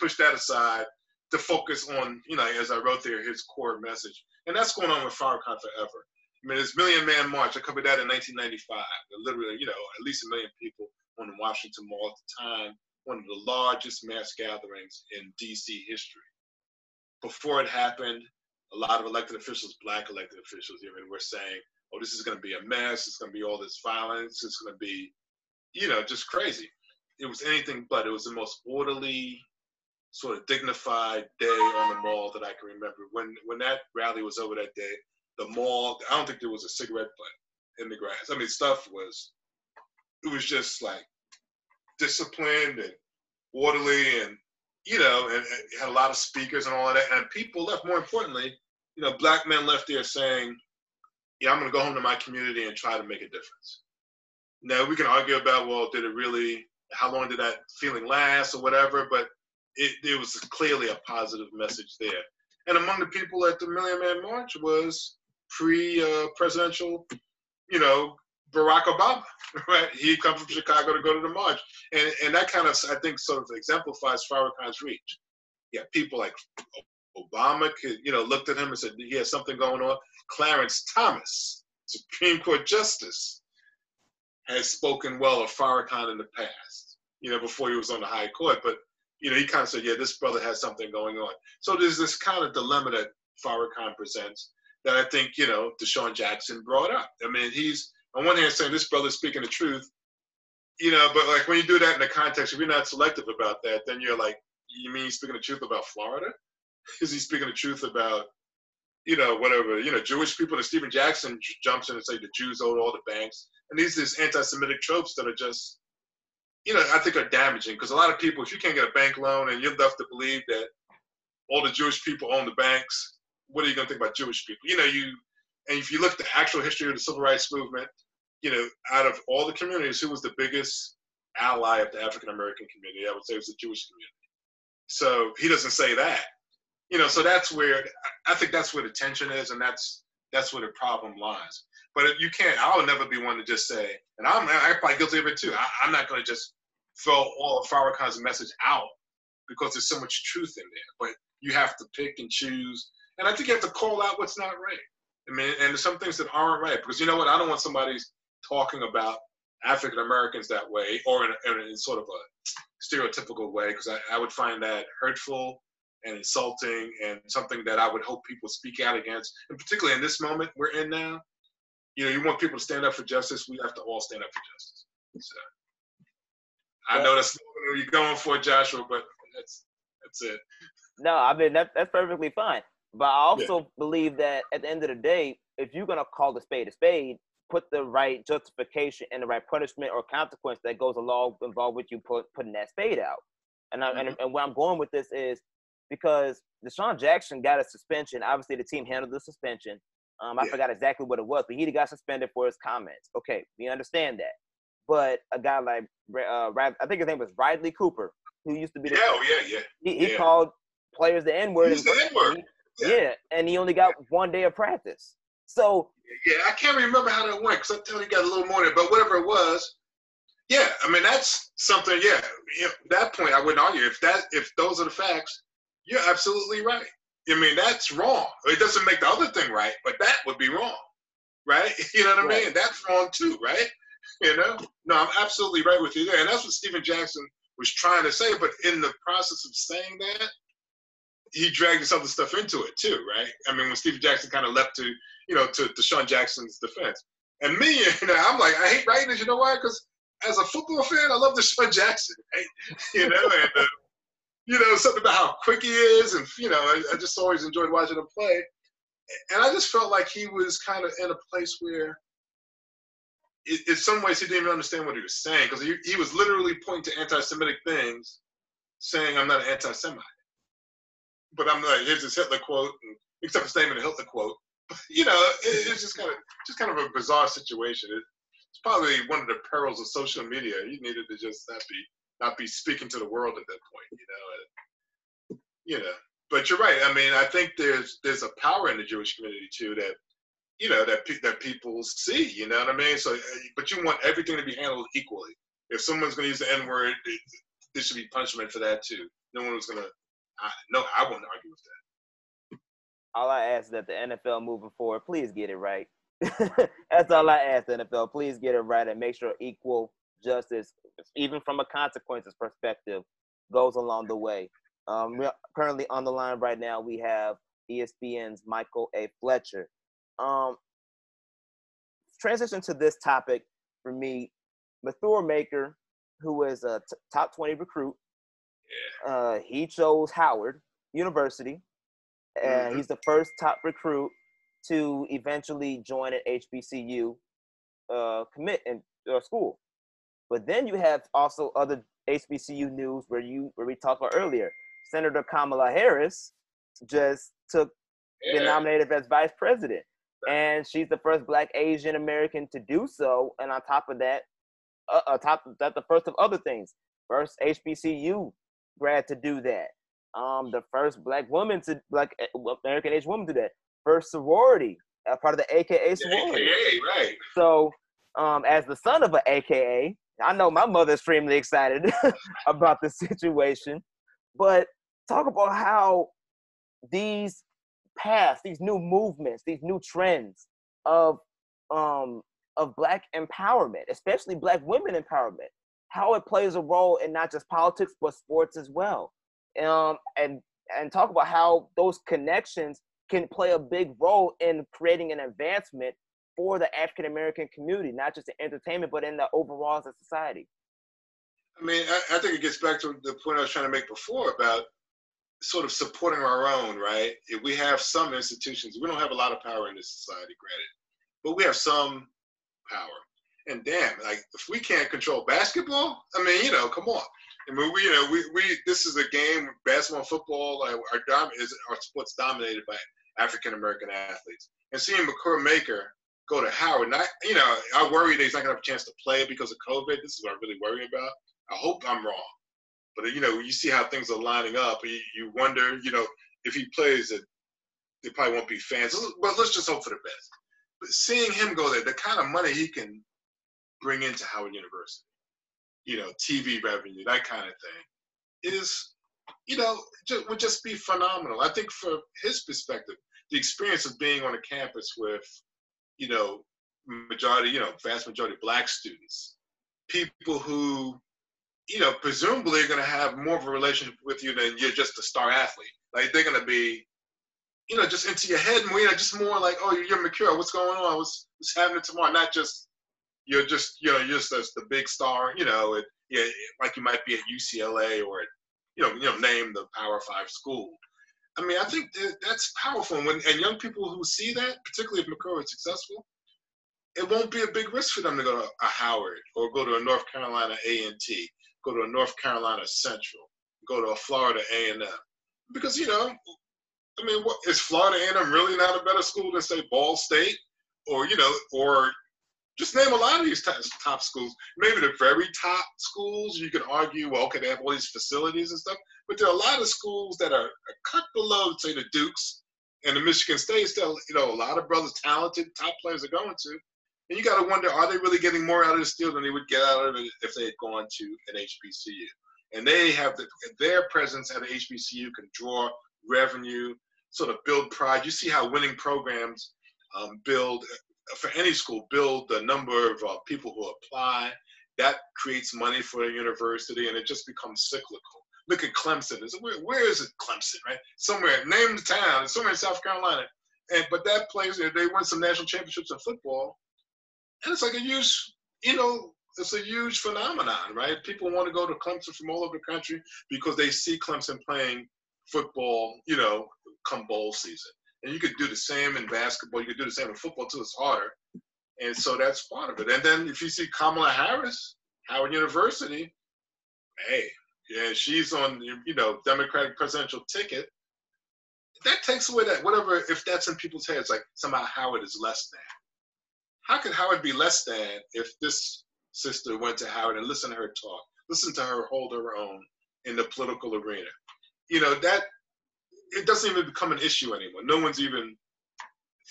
push that aside to focus on, as I wrote there, his core message. And that's going on with Farrakhan forever. I mean, this Million Man March, I covered that in 1995. Literally, at least 1 million people on the Washington Mall at the time, one of the largest mass gatherings in D.C. history. Before it happened, a lot of elected officials, black elected officials, were saying, oh, this is going to be a mess. It's going to be all this violence. It's going to be, just crazy. It was anything but. It was the most orderly, sort of dignified day on the mall that I can remember. When that rally was over that day, the mall, I don't think there was a cigarette butt in the grass. I mean, it was just like disciplined and orderly and, and had a lot of speakers and all of that. And people left, more importantly, black men left there saying, yeah, I'm going to go home to my community and try to make a difference. Now, we can argue about, well, did it really, how long did that feeling last or whatever, but it was clearly a positive message there. And among the people at the Million Man March was pre-presidential, Barack Obama, right? He come from Chicago to go to the march. And that kind of, I think, sort of exemplifies Farrakhan's reach. Yeah, people like Obama, looked at him and said, he has something going on. Clarence Thomas, Supreme Court Justice, has spoken well of Farrakhan in the past, before he was on the high court. But, he kind of said, yeah, this brother has something going on. So there's this kind of dilemma that Farrakhan presents that I think, Deshaun Jackson brought up. I mean, he's, on one hand, saying this brother's speaking the truth, but like when you do that in the context, if you're not selective about that, then you're like, you mean he's speaking the truth about Florida? Is he speaking the truth about, whatever, Jewish people? And Stephen Jackson jumps in and say the Jews owed all the banks. And these anti-Semitic tropes that are just, I think are damaging. Because a lot of people, if you can't get a bank loan and you're left to believe that all the Jewish people own the banks, what are you going to think about Jewish people? And if you look at the actual history of the civil rights movement, out of all the communities, who was the biggest ally of the African-American community? I would say it was the Jewish community. So he doesn't say that. So that's where, I think that's where the tension is, and that's where the problem lies. But if you can't, I would never be one to just say, and I'm probably guilty of it too. I'm not going to just throw all of Farrakhan's message out because there's so much truth in there. But you have to pick and choose. And I think you have to call out what's not right. I mean, and there's some things that aren't right, because you know what? I don't want somebody talking about African-Americans that way, or in sort of a stereotypical way, because I would find that hurtful and insulting and something that I would hope people speak out against. And particularly in this moment we're in now, you want people to stand up for justice. We have to all stand up for justice. So I know that's what you're going for, Joshua, but that's it. No, I mean, that's perfectly fine. But I also believe that at the end of the day, if you're going to call a spade, put the right justification and the right punishment or consequence that goes along involved with you putting that spade out. And, and where I'm going with this is because Deshaun Jackson got a suspension. Obviously, the team handled the suspension. I forgot exactly what it was, but he got suspended for his comments. Okay, we understand that. But a guy like, I think his name was Riley Cooper, who used to be the He called players the N-word. He's the N-word. Yeah, and he only got 1 day of practice. So I can't remember how that went because I tell you got a little more there, but whatever it was, I mean that's something. At that point I wouldn't argue if those are the facts. You're absolutely right. I mean that's wrong. It doesn't make the other thing right, but that would be wrong, right? You know what I mean? That's wrong too, right? You know? No, I'm absolutely right with you there, and that's what Steven Jackson was trying to say. But in the process of saying that, he dragged his other stuff into it too, right? I mean, when Steven Jackson kind of left to, you know, to Deshaun Jackson's defense. And me, you know, I'm like, I hate writing this, you know why? Because as a football fan, I love Deshaun Jackson, right? You know, and, you know, something about how quick he is. And, you know, I just always enjoyed watching him play. And I just felt like he was kind of in a place where in some ways he didn't even understand what he was saying because he was literally pointing to anti-Semitic things, saying I'm not an anti-Semite. But I'm like, here's this Hitler quote, and, except for statement of Hitler quote. You know, it's just kind of a bizarre situation. It's probably one of the perils of social media. You needed to just not be speaking to the world at that point. You know. But you're right. I mean, I think there's a power in the Jewish community too that, you know, that people see. You know what I mean? So, but you want everything to be handled equally. If someone's going to use the N-word, there should be punishment for that too. No one was going to. No, I wouldn't argue with that. All I ask is that the NFL moving forward, please get it right. That's all I ask the NFL. Please get it right and make sure equal justice, even from a consequences perspective, goes along the way. Currently on the line right now, we have ESPN's Michael A. Fletcher. Transition to this topic for me, Mathur Maker, who is a top 20 recruit, he chose Howard University, and he's the first top recruit to eventually join an HBCU commit in school. But then you have also other HBCU news where we talked about earlier. Senator Kamala Harris just been nominated as vice president, and she's the first Black Asian American to do so. And on top of that, the first of other things, first HBCU grad to do that, the first Black American Asian woman to do that, first sorority, part of the AKA sorority. AKA, right. So, as the son of an AKA, I know my mother's extremely excited about this situation. But talk about how these paths, these new movements, these new trends of Black empowerment, especially Black women empowerment, how it plays a role in not just politics, but sports as well. And talk about how those connections can play a big role in creating an advancement for the African-American community, not just in entertainment, but in the overall as a society. I mean, I think it gets back to the point I was trying to make before about sort of supporting our own, right? If we have some institutions, we don't have a lot of power in this society, granted, but we have some power. And damn, like if we can't control basketball, I mean, you know, come on. I mean, we this is a game, basketball, football, like our sports dominated by African American athletes. And seeing Mathur Maker go to Howard, not, you know, I worry that he's not gonna have a chance to play because of COVID. This is what I really worry about. I hope I'm wrong, but you know, you see how things are lining up. You wonder, you know, if he plays, it there probably won't be fans. But let's just hope for the best. But seeing him go there, the kind of money he can bring into Howard University, you know, TV revenue, that kind of thing, is, you know, would just be phenomenal. I think from his perspective, the experience of being on a campus with, you know, vast majority Black students, people who, you know, presumably are going to have more of a relationship with you than you're just a star athlete. Like they're going to be, you know, just into your head and just more like, oh, you're Mercure, what's going on? What's happening tomorrow? Not just, you're just, you know, you're just the big star, you know, like you might be at UCLA or, at, you know, name the Power Five school. I mean, I think that's powerful. And young people who see that, particularly if Mathur is successful, it won't be a big risk for them to go to a Howard or go to a North Carolina A&T, go to a North Carolina Central, go to a Florida A&M. Because, you know, I mean, is Florida A&M really not a better school than, say, Ball State or, you know, or Just name a lot of these top schools. Maybe the very top schools, you could argue, well, okay, they have all these facilities and stuff, but there are a lot of schools that are a cut below, say, the Dukes and the Michigan States that, you know, a lot of brothers, talented, top players are going to. And you got to wonder, are they really getting more out of this deal than they would get out of it if they had gone to an HBCU? And they have their presence at an HBCU can draw revenue, sort of build pride. You see how winning programs build, for any school, build the number of people who apply. That creates money for the university, and it just becomes cyclical. Look at Clemson. Where is it Clemson, right? Somewhere, name the town, somewhere in South Carolina. But that place, they won some national championships in football. And it's like a huge, you know, it's a huge phenomenon, right? People want to go to Clemson from all over the country because they see Clemson playing football, you know, come bowl season. And you could do the same in basketball. You could do the same in football, too. It's harder. And so that's part of it. And then if you see Kamala Harris, Howard University, hey, yeah, she's on, you know, Democratic presidential ticket. That takes away that, whatever, if that's in people's heads, like somehow Howard is less than. How could Howard be less than if this sister went to Howard and listened to her talk, listened to her hold her own in the political arena? You know, that it doesn't even become an issue anymore. No one's even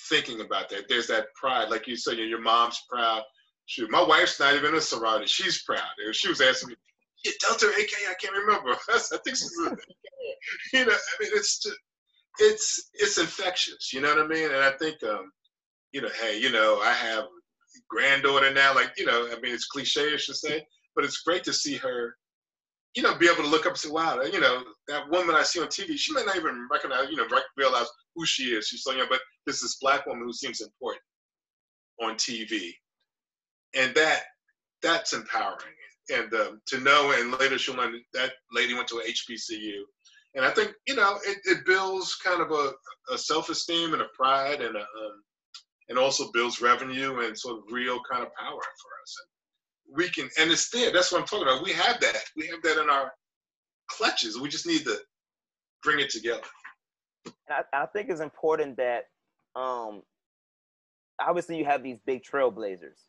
thinking about that. There's that pride. Like you said, your mom's proud. Shoot, my wife's not even a sorority. She's proud. If she was asking me, yeah, Delta AK, I can't remember. I think she's a, you know, I mean, it's just, it's infectious. You know what I mean? And I think, you know, hey, you know, I have a granddaughter now, like, you know, I mean, it's cliche-ish to say, but it's great to see her, you know, be able to look up and say, wow, you know, that woman I see on TV, she may not even recognize, you know, realize who she is. She's so young, but there's this Black woman who seems important on TV. And that's empowering. And to know, and later she'll learn that lady went to an HBCU. And I think, you know, it builds kind of a self-esteem and a pride and a, and also builds revenue and sort of real kind of power for us. And we can, and it's there. That's what I'm talking about. We have that. We have that in our clutches. We just need to bring it together. And I think it's important that, obviously you have these big trailblazers,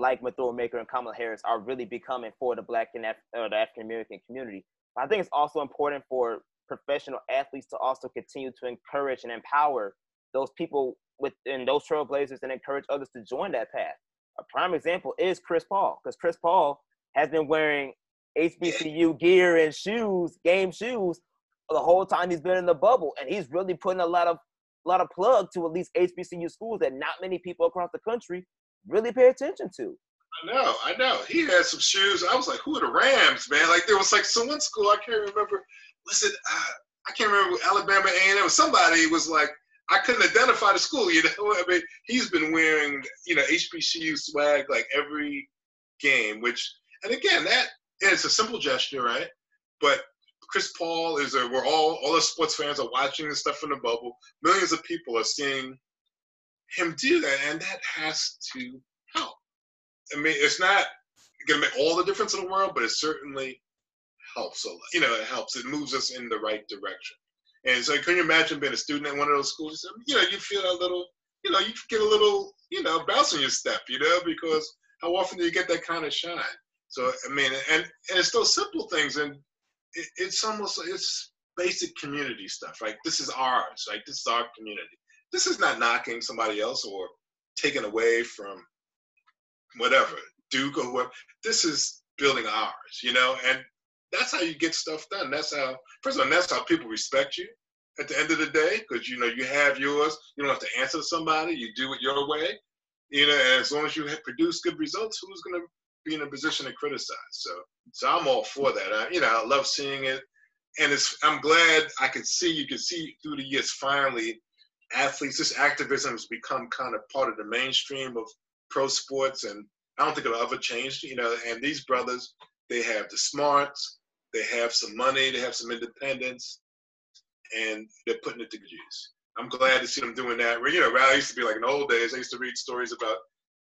like Mathura Maker and Kamala Harris are really becoming for the Black and the African-American community. But I think it's also important for professional athletes to also continue to encourage and empower those people within those trailblazers and encourage others to join that path. A prime example is Chris Paul, because Chris Paul has been wearing HBCU gear and shoes, game shoes, the whole time he's been in the bubble. And he's really putting a lot of plug to at least HBCU schools that not many people across the country really pay attention to. I know. He had some shoes. I was like, who are the Rams, man? Like, there was like some one school, I can't remember. Listen, I can't remember, Alabama A&M. Somebody was like, I couldn't identify the school, you know? I mean, he's been wearing, you know, HBCU swag like every game, which, and again, that is a simple gesture, right? But Chris Paul is, we're all the sports fans are watching this stuff in the bubble. Millions of people are seeing him do that, and that has to help. I mean, it's not going to make all the difference in the world, but it certainly helps a lot. You know, it helps. It moves us in the right direction. And so can you imagine being a student at one of those schools? You know, you feel a little, you know, you get a little, you know, bounce in your step, you know, because how often do you get that kind of shine? So, I mean, and it's those simple things. And it's almost like it's basic community stuff. Like, this is ours. Like, this is our community. This is not knocking somebody else or taking away from whatever, Duke or whoever. This is building ours, you know, and that's how you get stuff done. That's how, first of all, that's how people respect you at the end of the day, because, you know, you have yours. You don't have to answer to somebody. You do it your way. You know, and as long as you have produced good results, who's going to be in a position to criticize? So I'm all for that. You know, I love seeing it. And I'm glad I could see, you can see through the years, finally, athletes, this activism has become kind of part of the mainstream of pro sports. And I don't think it'll ever change, you know, and these brothers, they have the smarts. They have some money, they have some independence, and they're putting it to use. I'm glad to see them doing that. You know, I used to be like in the old days, I used to read stories about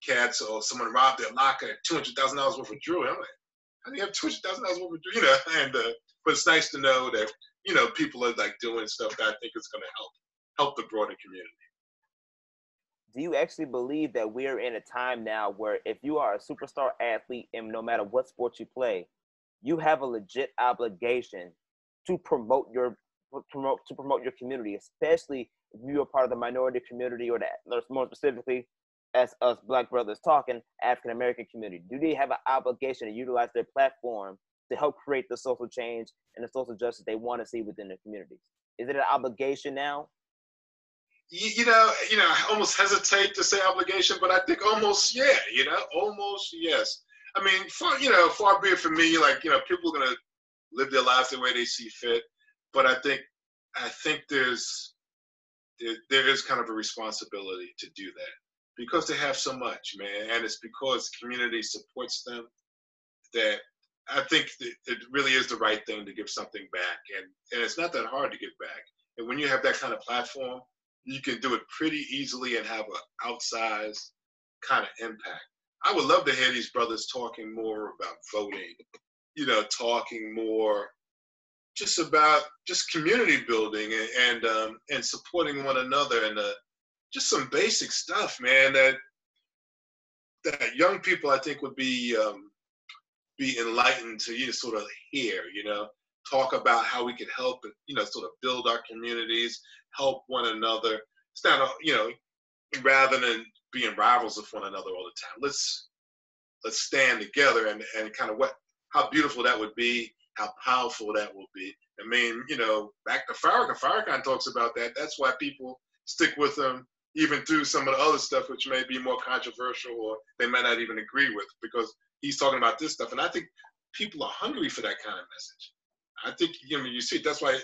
cats or someone robbed their locker at $200,000 worth of jewelry. I'm like, how do you have $200,000 worth of jewelry? You know, and, but it's nice to know that, you know, people are like doing stuff that I think is going to help the broader community. do you actually believe that we're in a time now where if you are a superstar athlete and no matter what sport you play, you have a legit obligation to promote your community, especially if you're part of the minority community, or that more specifically, as us Black brothers talking, African-American community? Do they have an obligation to utilize their platform to help create the social change and the social justice they want to see within their communities? Is it an obligation now? You know, I almost hesitate to say obligation, but I think almost, yeah, you know, almost, yes. I mean, far be it from me, like, you know, people are going to live their lives the way they see fit. But I think there is kind of a responsibility to do that, because they have so much, man. And it's because community supports them that I think that it really is the right thing to give something back. And it's not that hard to give back. And when you have that kind of platform, you can do it pretty easily and have an outsized kind of impact. I would love to hear these brothers talking more about voting, you know, talking more just about just community building and supporting one another, and just some basic stuff, man, that young people I think would be enlightened to, you know, sort of hear, you know, talk about how we can help, you know, sort of build our communities, help one another. It's not, you know, rather than being rivals of one another all the time. Let's stand together and kind of how beautiful that would be, how powerful that will be. I mean, you know, back to Farrakhan. Farrakhan talks about that. That's why people stick with him even through some of the other stuff which may be more controversial or they might not even agree with, because he's talking about this stuff. And I think people are hungry for that kind of message. I think, you know, you see, that's why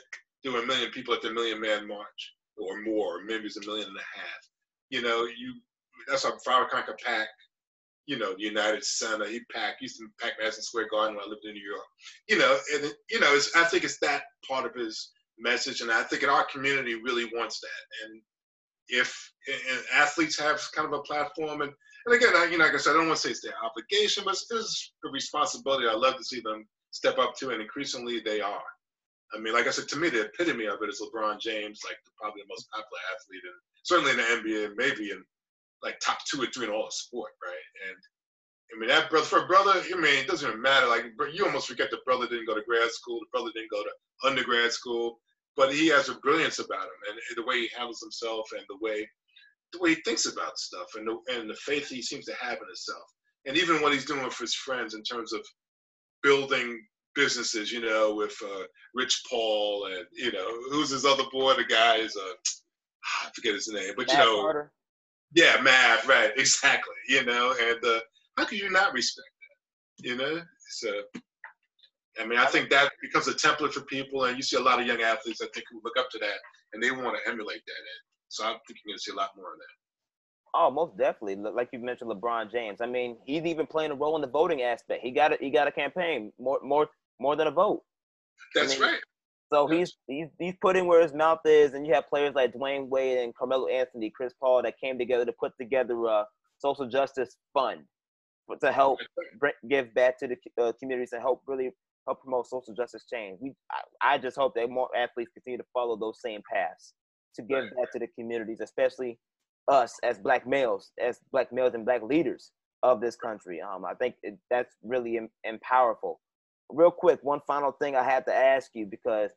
there were 1 million people at the Million Man March or more, or maybe it's 1.5 million. You know, that's how Farrakhan could pack, you know, the United Center. He used to pack Madison Square Garden when I lived in New York. You know, and, you know, I think it's that part of his message. And I think in our community really wants that. And athletes have kind of a platform. And again, you know, like I said, I don't want to say it's their obligation, but it's a responsibility. I love to see them step up to, and increasingly they are. I mean, like I said, to me, the epitome of it is LeBron James, like probably the most popular athlete, and certainly in the NBA, maybe in like top 2 or 3 in all of sport, right? And I mean, that brother, for a brother, I mean, it doesn't even matter. Like, you almost forget the brother didn't go to grad school, the brother didn't go to undergrad school, but he has a brilliance about him, and the way he handles himself, and the way he thinks about stuff, and the faith he seems to have in himself, and even what he's doing with his friends in terms of building businesses, you know, with Rich Paul, and, you know, who's his other boy? The guy is I forget his name, but Matt, you know, Carter. Yeah, Matt, right, exactly. You know, and how could you not respect that? You know, so I mean, I think that becomes a template for people, and you see a lot of young athletes, I think, who look up to that, and they want to emulate that. So I think you're going to see a lot more of that. Oh, most definitely. Like you mentioned, LeBron James. I mean, he's even playing a role in the voting aspect. He got a campaign, more than a vote. That's, I mean, right. So he's putting where his mouth is, and you have players like Dwayne Wade and Carmelo Anthony, Chris Paul, that came together to put together a social justice fund to help give back to the communities and help promote social justice change. I just hope that more athletes continue to follow those same paths to give back to the communities, especially us as black males and black leaders of this country. I think that's really powerful. Real quick, one final thing I had to ask you, because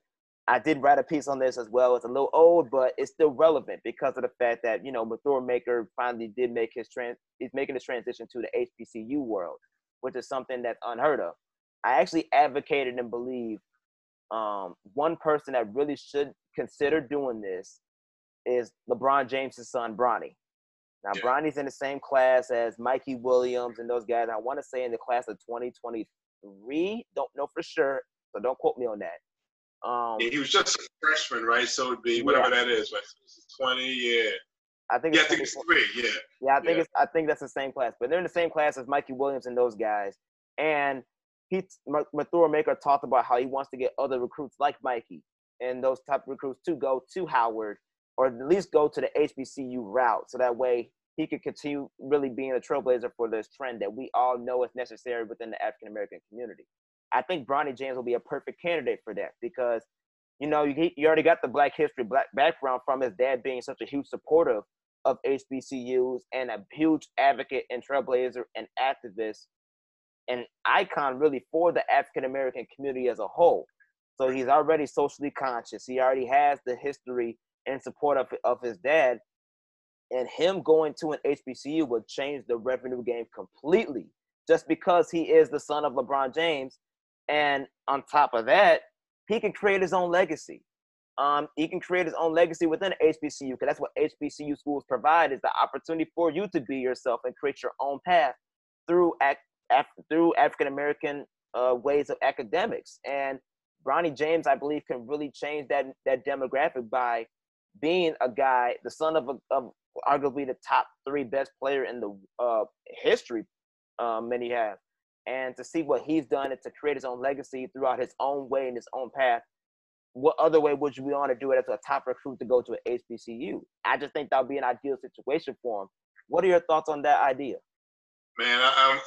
I did write a piece on this as well. It's a little old, but it's still relevant because of the fact that, you know, Mathur Maker finally did make he's making his transition to the HBCU world, which is something that's unheard of. I actually advocated and believe one person that really should consider doing this is LeBron James' son, Bronny. Now, yeah. Bronny's in the same class as Mikey Williams and those guys. I want to say in the class of 2023. Don't know for sure, so don't quote me on that. Yeah, he was just a freshman, right? So it'd be whatever that is, right? 20, yeah. I think it's 3, yeah. Yeah, I think that's the same class. But they're in the same class as Mikey Williams and those guys. And Mathur Maker talked about how he wants to get other recruits like Mikey and those type of recruits to go to Howard, or at least go to the HBCU route, so that way he could continue really being a trailblazer for this trend that we all know is necessary within the African-American community. I think Bronny James will be a perfect candidate for that, because, you know, you already got the Black history, Black background from his dad being such a huge supporter of HBCUs and a huge advocate and trailblazer and activist and icon really for the African-American community as a whole. So he's already socially conscious. He already has the history in support of his dad, and him going to an HBCU would change the revenue game completely just because he is the son of LeBron James. And on top of that, he can create his own legacy. He can create his own legacy within HBCU, because that's what HBCU schools provide, is the opportunity for you to be yourself and create your own path through African-American ways of academics. And Bronny James, I believe, can really change that demographic by being a guy, the son of arguably the top 3 best player in the history many have. And to see what he's done and to create his own legacy throughout his own way and his own path, what other way would you be on to do it as a top recruit to go to an HBCU? I just think that would be an ideal situation for him. What are your thoughts on that idea? Man,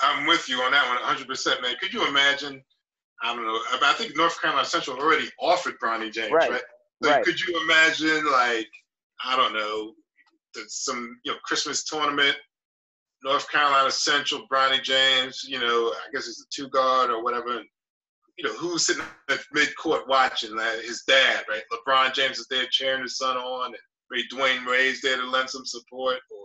I'm with you on that one 100%, man. Could you imagine, I don't know, I think North Carolina Central already offered Bronny James, right? So right. Could you imagine, like, I don't know, some, you know, Christmas tournament, North Carolina Central, Bronny James, you know, I guess it's a 2-guard or whatever. And, you know, who's sitting at midcourt watching? Like, his dad, right? LeBron James is there cheering his son on, and maybe Dwayne Wade's there to lend some support, or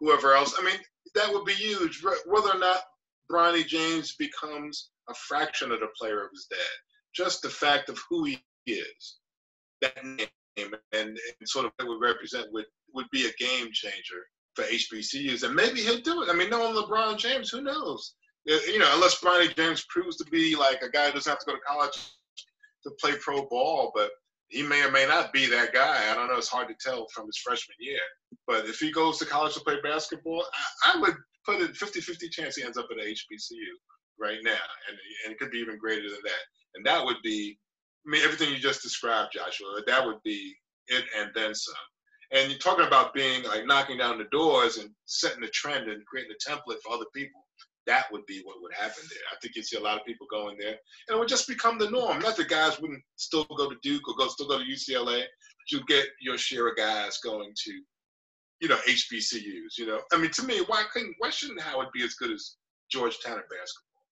whoever else. I mean, that would be huge, whether or not Bronny James becomes a fraction of the player of his dad. Just the fact of who he is, that name, and sort of what it would represent would be a game changer for HBCUs, and maybe he'll do it. I mean, knowing LeBron James, who knows? You know, unless Bronny James proves to be like a guy who doesn't have to go to college to play pro ball, but he may or may not be that guy. I don't know. It's hard to tell from his freshman year. But if he goes to college to play basketball, I would put a 50-50 chance he ends up at a HBCU right now, and it could be even greater than that. And that would be, I mean, everything you just described, Joshua, that would be it and then some. And you're talking about being like knocking down the doors and setting the trend and creating a template for other people. That would be what would happen there. I think you'd see a lot of people going there, and it would just become the norm. Not that guys wouldn't still go to Duke or still go to UCLA, but you'd get your share of guys going to, you know, HBCUs. You know, I mean, to me, why shouldn't Howard be as good as Georgetown at basketball?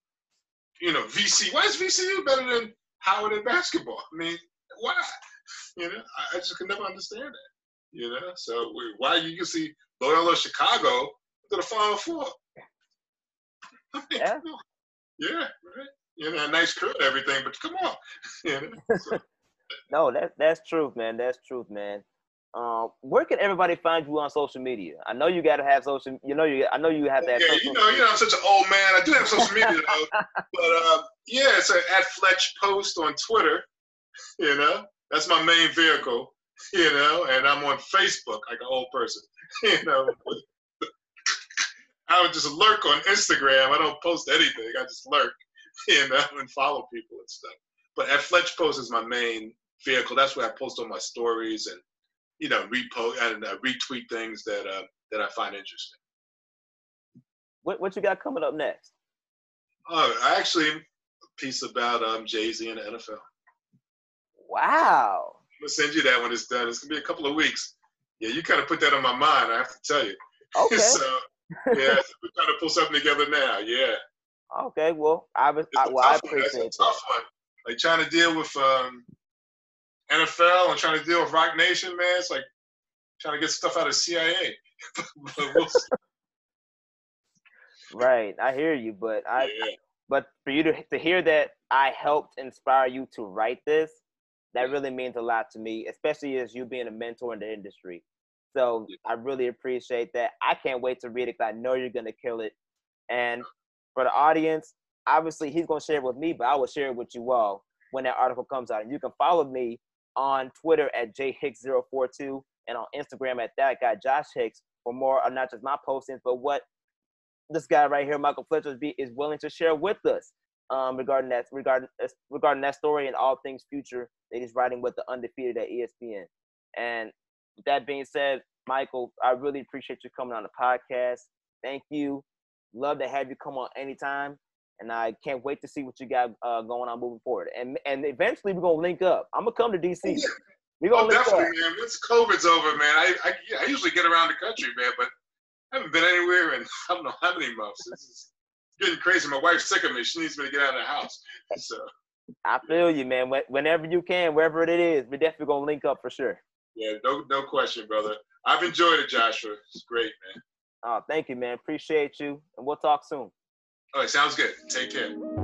You know, VC. Why is VCU better than Howard at basketball? I mean, why? You know, I just could never understand that. You know, so why you can see Loyola Chicago to the Final Four? Yeah. Yeah, right. You know, a nice crowd, everything, but come on. You know, so. No, that's truth, man. That's truth, man. Where can everybody find you on social media? I know you gotta have social. You know, I know you have that. Yeah, you know, I'm such an old man. I do have social media though, but yeah, it's at Fletch Post on Twitter. You know, that's my main vehicle. You know, and I'm on Facebook like an old person. You know. I would just lurk on Instagram. I don't post anything. I just lurk, you know, and follow people and stuff. But at Fletch Post is my main vehicle. That's where I post all my stories and, you know, repost and retweet things that I find interesting. What you got coming up next? Oh, actually, a piece about Jay-Z and the NFL. Wow. I'm gonna send you that when it's done. It's gonna be a couple of weeks. Yeah, you kind of put that on my mind. I have to tell you. Okay. So, yeah, so we're trying to pull something together now. Yeah. Okay. Well, I appreciate it. Tough one. Like trying to deal with NFL and trying to deal with Rock Nation, man. It's like trying to get stuff out of CIA. Right. I hear you, but but for you to hear that I helped inspire you to write this, that really means a lot to me, especially as you being a mentor in the industry. So I really appreciate that. I can't wait to read it because I know you're going to kill it. And for the audience, obviously he's going to share it with me, but I will share it with you all when that article comes out. And you can follow me on Twitter at jhicks042 and on Instagram at that guy Josh Hicks for more on not just my postings, but what this guy right here, Michael Fletcher, is willing to share with us regarding that story and all things future that he's writing with the Undefeated at ESPN. And that being said, Michael, I really appreciate you coming on the podcast. Thank you. Love to have you come on anytime. And I can't wait to see what you got going on moving forward. And eventually we're going to link up. I'm going to come to D.C. Oh, definitely, man. Once COVID's over, man, I usually get around the country, man, but I haven't been anywhere in I don't know how many months. This is getting crazy. My wife's sick of me. She needs me to get out of the house. So I feel you, man. Whenever you can, wherever it is, we're definitely gonna link up for sure. Yeah, no question, brother. I've enjoyed it, Joshua. It's great, man. Oh, thank you, man. Appreciate you, and we'll talk soon. All right, sounds good. Take care.